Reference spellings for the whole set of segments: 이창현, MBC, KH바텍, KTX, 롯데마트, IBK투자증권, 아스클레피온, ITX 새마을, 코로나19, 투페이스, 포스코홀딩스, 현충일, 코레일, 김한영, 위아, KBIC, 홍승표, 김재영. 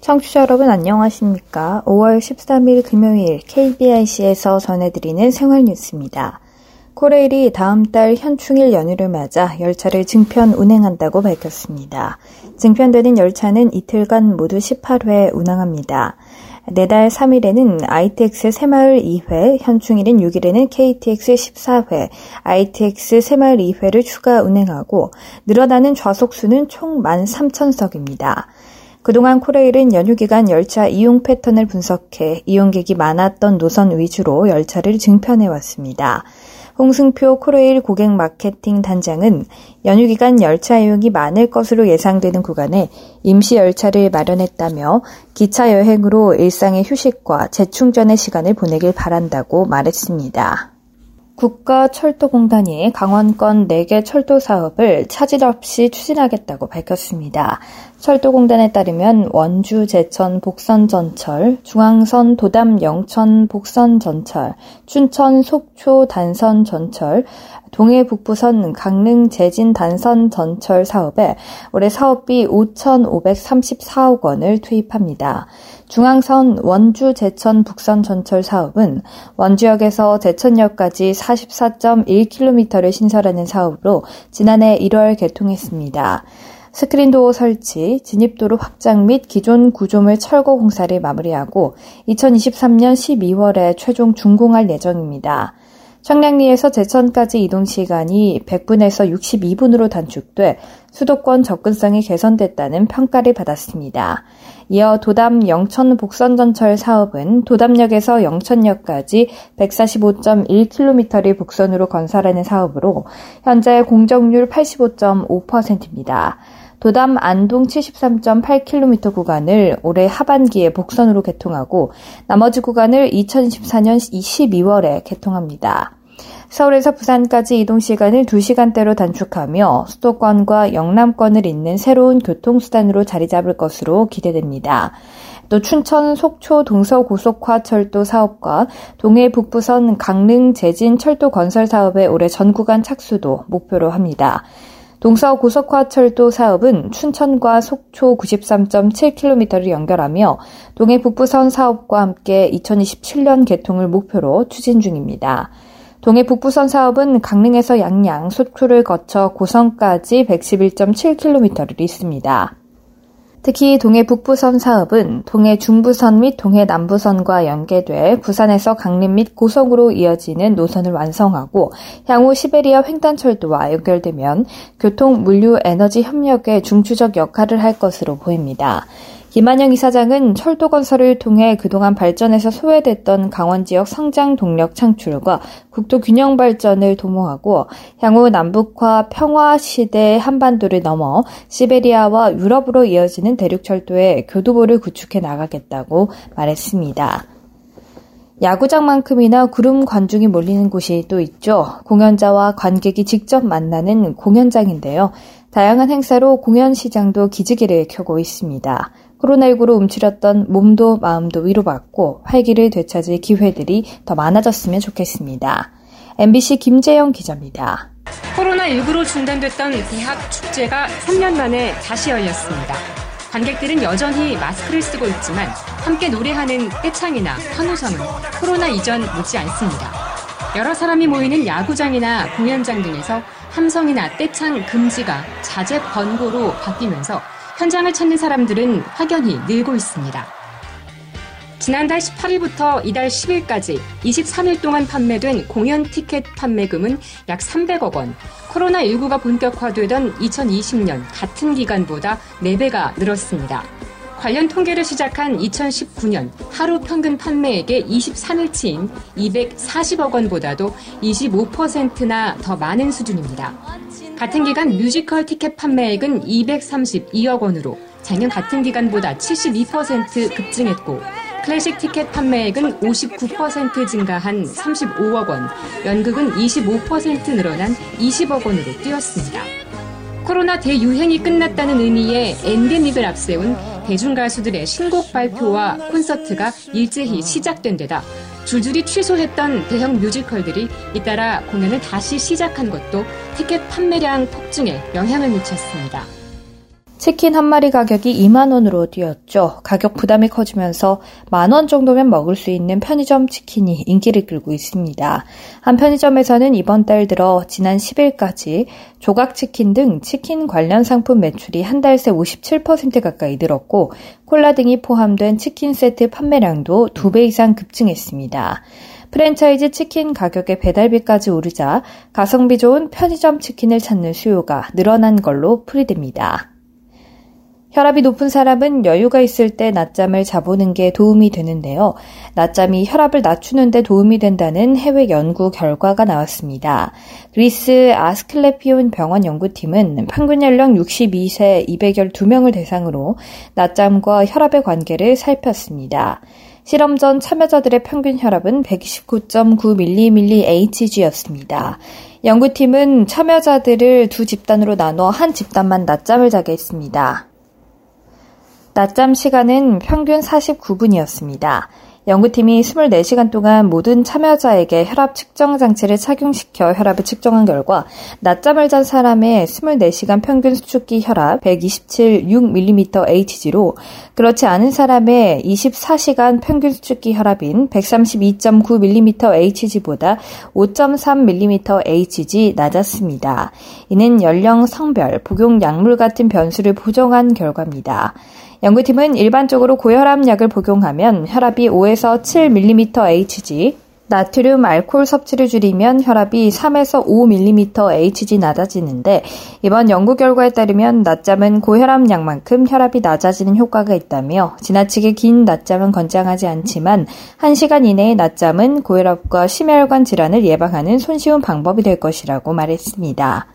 청취자 여러분 안녕하십니까. 5월 13일 금요일 KBIC에서 전해드리는 생활뉴스입니다. 코레일이 다음 달 현충일 연휴를 맞아 열차를 증편 운행한다고 밝혔습니다. 증편되는 열차는 이틀간 모두 18회 운항합니다. 내달 3일에는 ITX 새마을 2회, 현충일인 6일에는 KTX 14회, ITX 새마을 2회를 추가 운행하고 늘어나는 좌석수는 총 13,000석입니다. 그동안 코레일은 연휴 기간 열차 이용 패턴을 분석해 이용객이 많았던 노선 위주로 열차를 증편해왔습니다. 홍승표 코레일 고객 마케팅 단장은 연휴 기간 열차 이용이 많을 것으로 예상되는 구간에 임시 열차를 마련했다며 기차 여행으로 일상의 휴식과 재충전의 시간을 보내길 바란다고 말했습니다. 국가철도공단이 강원권 4개 철도 사업을 차질 없이 추진하겠다고 밝혔습니다. 철도공단에 따르면 원주 제천 복선전철, 중앙선 도담 영천 복선전철, 춘천 속초 단선전철, 동해 북부선 강릉 제진 단선전철 사업에 올해 사업비 5,534억 원을 투입합니다. 중앙선 원주 제천 북선 전철 사업은 원주역에서 제천역까지 44.1km를 신설하는 사업으로 지난해 1월 개통했습니다. 스크린도어 설치, 진입도로 확장 및 기존 구조물 철거 공사를 마무리하고 2023년 12월에 최종 준공할 예정입니다. 청량리에서 제천까지 이동 시간이 100분에서 62분으로 단축돼 수도권 접근성이 개선됐다는 평가를 받았습니다. 이어 도담 영천 복선전철 사업은 도담역에서 영천역까지 145.1km를 복선으로 건설하는 사업으로 현재 공정률 85.5%입니다. 도담 안동 73.8km 구간을 올해 하반기에 복선으로 개통하고 나머지 구간을 2024년 12월에 개통합니다. 서울에서 부산까지 이동 시간을 2시간대로 단축하며 수도권과 영남권을 잇는 새로운 교통수단으로 자리 잡을 것으로 기대됩니다. 또 춘천 속초 동서고속화철도 사업과 동해 북부선 강릉 제진 철도 건설 사업의 올해 전 구간 착수도 목표로 합니다. 동서고속화철도 사업은 춘천과 속초 93.7km를 연결하며 동해 북부선 사업과 함께 2027년 개통을 목표로 추진 중입니다. 동해 북부선 사업은 강릉에서 양양, 속초를 거쳐 고성까지 111.7km를 잇습니다. 특히 동해 북부선 사업은 동해 중부선 및 동해 남부선과 연계돼 부산에서 강릉 및 고성으로 이어지는 노선을 완성하고 향후 시베리아 횡단철도와 연결되면 교통, 물류, 에너지 협력의 중추적 역할을 할 것으로 보입니다. 김한영 이사장은 철도 건설을 통해 그동안 발전에서 소외됐던 강원 지역 성장 동력 창출과 국토 균형 발전을 도모하고 향후 남북화 평화 시대의 한반도를 넘어 시베리아와 유럽으로 이어지는 대륙 철도의 교두보를 구축해 나가겠다고 말했습니다. 야구장만큼이나 구름 관중이 몰리는 곳이 또 있죠. 공연자와 관객이 직접 만나는 공연장인데요. 다양한 행사로 공연 시장도 기지개를 켜고 있습니다. 코로나19로 움츠렸던 몸도 마음도 위로받고 활기를 되찾을 기회들이 더 많아졌으면 좋겠습니다. MBC 김재영 기자입니다. 코로나19로 중단됐던 대학 축제가 3년 만에 다시 열렸습니다. 관객들은 여전히 마스크를 쓰고 있지만 함께 노래하는 떼창이나 환호성은 코로나 이전 못지않습니다. 여러 사람이 모이는 야구장이나 공연장 등에서 함성이나 떼창 금지가 자제 번고로 바뀌면서 현장을 찾는 사람들은 확연히 늘고 있습니다. 지난달 18일부터 이달 10일까지 23일 동안 판매된 공연 티켓 판매금은 약 300억 원, 코로나19가 본격화되던 2020년 같은 기간보다 4배가 늘었습니다. 관련 통계를 시작한 2019년 하루 평균 판매액의 23일치인 240억 원보다도 25%나 더 많은 수준입니다. 같은 기간 뮤지컬 티켓 판매액은 232억 원으로 작년 같은 기간보다 72% 급증했고 클래식 티켓 판매액은 59% 증가한 35억 원, 연극은 25% 늘어난 20억 원으로 뛰었습니다. 코로나 대유행이 끝났다는 의미의 엔데믹을 앞세운 대중가수들의 신곡 발표와 콘서트가 일제히 시작된 데다 줄줄이 취소했던 대형 뮤지컬들이 잇따라 공연을 다시 시작한 것도 티켓 판매량 폭증에 영향을 미쳤습니다. 치킨 한 마리 가격이 2만 원으로 뛰었죠. 가격 부담이 커지면서 10,000원 정도면 먹을 수 있는 편의점 치킨이 인기를 끌고 있습니다. 한 편의점에서는 이번 달 들어 지난 10일까지 조각치킨 등 치킨 관련 상품 매출이 한 달 새 57% 가까이 늘었고 콜라 등이 포함된 치킨 세트 판매량도 2배 이상 급증했습니다. 프랜차이즈 치킨 가격의 배달비까지 오르자 가성비 좋은 편의점 치킨을 찾는 수요가 늘어난 걸로 풀이됩니다. 혈압이 높은 사람은 여유가 있을 때 낮잠을 자보는 게 도움이 되는데요. 낮잠이 혈압을 낮추는 데 도움이 된다는 해외 연구 결과가 나왔습니다. 그리스 아스클레피온 병원 연구팀은 평균 연령 62세 212명을 대상으로 낮잠과 혈압의 관계를 살폈습니다. 실험 전 참여자들의 평균 혈압은 129.9mmHg였습니다. 연구팀은 참여자들을 두 집단으로 나눠 한 집단만 낮잠을 자게 했습니다. 낮잠 시간은 평균 49분이었습니다. 연구팀이 24시간 동안 모든 참여자에게 혈압 측정 장치를 착용시켜 혈압을 측정한 결과 낮잠을 잔 사람의 24시간 평균 수축기 혈압 127.6mmHg로 그렇지 않은 사람의 24시간 평균 수축기 혈압인 132.9mmHg보다 5.3mmHg 낮았습니다. 이는 연령, 성별, 복용 약물 같은 변수를 보정한 결과입니다. 연구팀은 일반적으로 고혈압약을 복용하면 혈압이 5에서 7mmHg, 나트륨 알코올 섭취를 줄이면 혈압이 3에서 5mmHg 낮아지는데 이번 연구 결과에 따르면 낮잠은 고혈압약만큼 혈압이 낮아지는 효과가 있다며 지나치게 긴 낮잠은 권장하지 않지만 1시간 이내의 낮잠은 고혈압과 심혈관 질환을 예방하는 손쉬운 방법이 될 것이라고 말했습니다.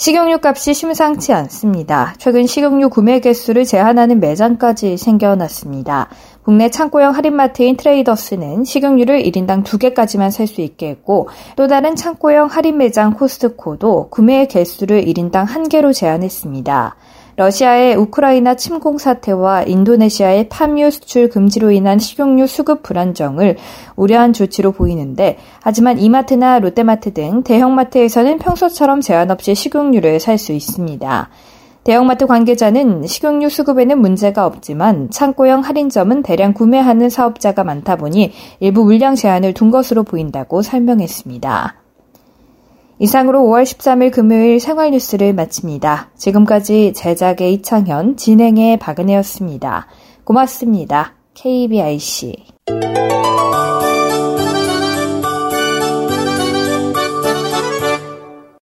식용유 값이 심상치 않습니다. 최근 식용유 구매 개수를 제한하는 매장까지 생겨났습니다. 국내 창고형 할인마트인 트레이더스는 식용유를 1인당 2개까지만 살 수 있게 했고 또 다른 창고형 할인 매장 코스트코도 구매 개수를 1인당 1개로 제한했습니다. 러시아의 우크라이나 침공 사태와 인도네시아의 팜유 수출 금지로 인한 식용유 수급 불안정을 우려한 조치로 보이는데 하지만 이마트나 롯데마트 등 대형마트에서는 평소처럼 제한 없이 식용유를 살 수 있습니다. 대형마트 관계자는 식용유 수급에는 문제가 없지만 창고형 할인점은 대량 구매하는 사업자가 많다 보니 일부 물량 제한을 둔 것으로 보인다고 설명했습니다. 이상으로 5월 13일 금요일 생활뉴스를 마칩니다. 지금까지 제작의 이창현, 진행의 박은혜였습니다. 고맙습니다. KBIC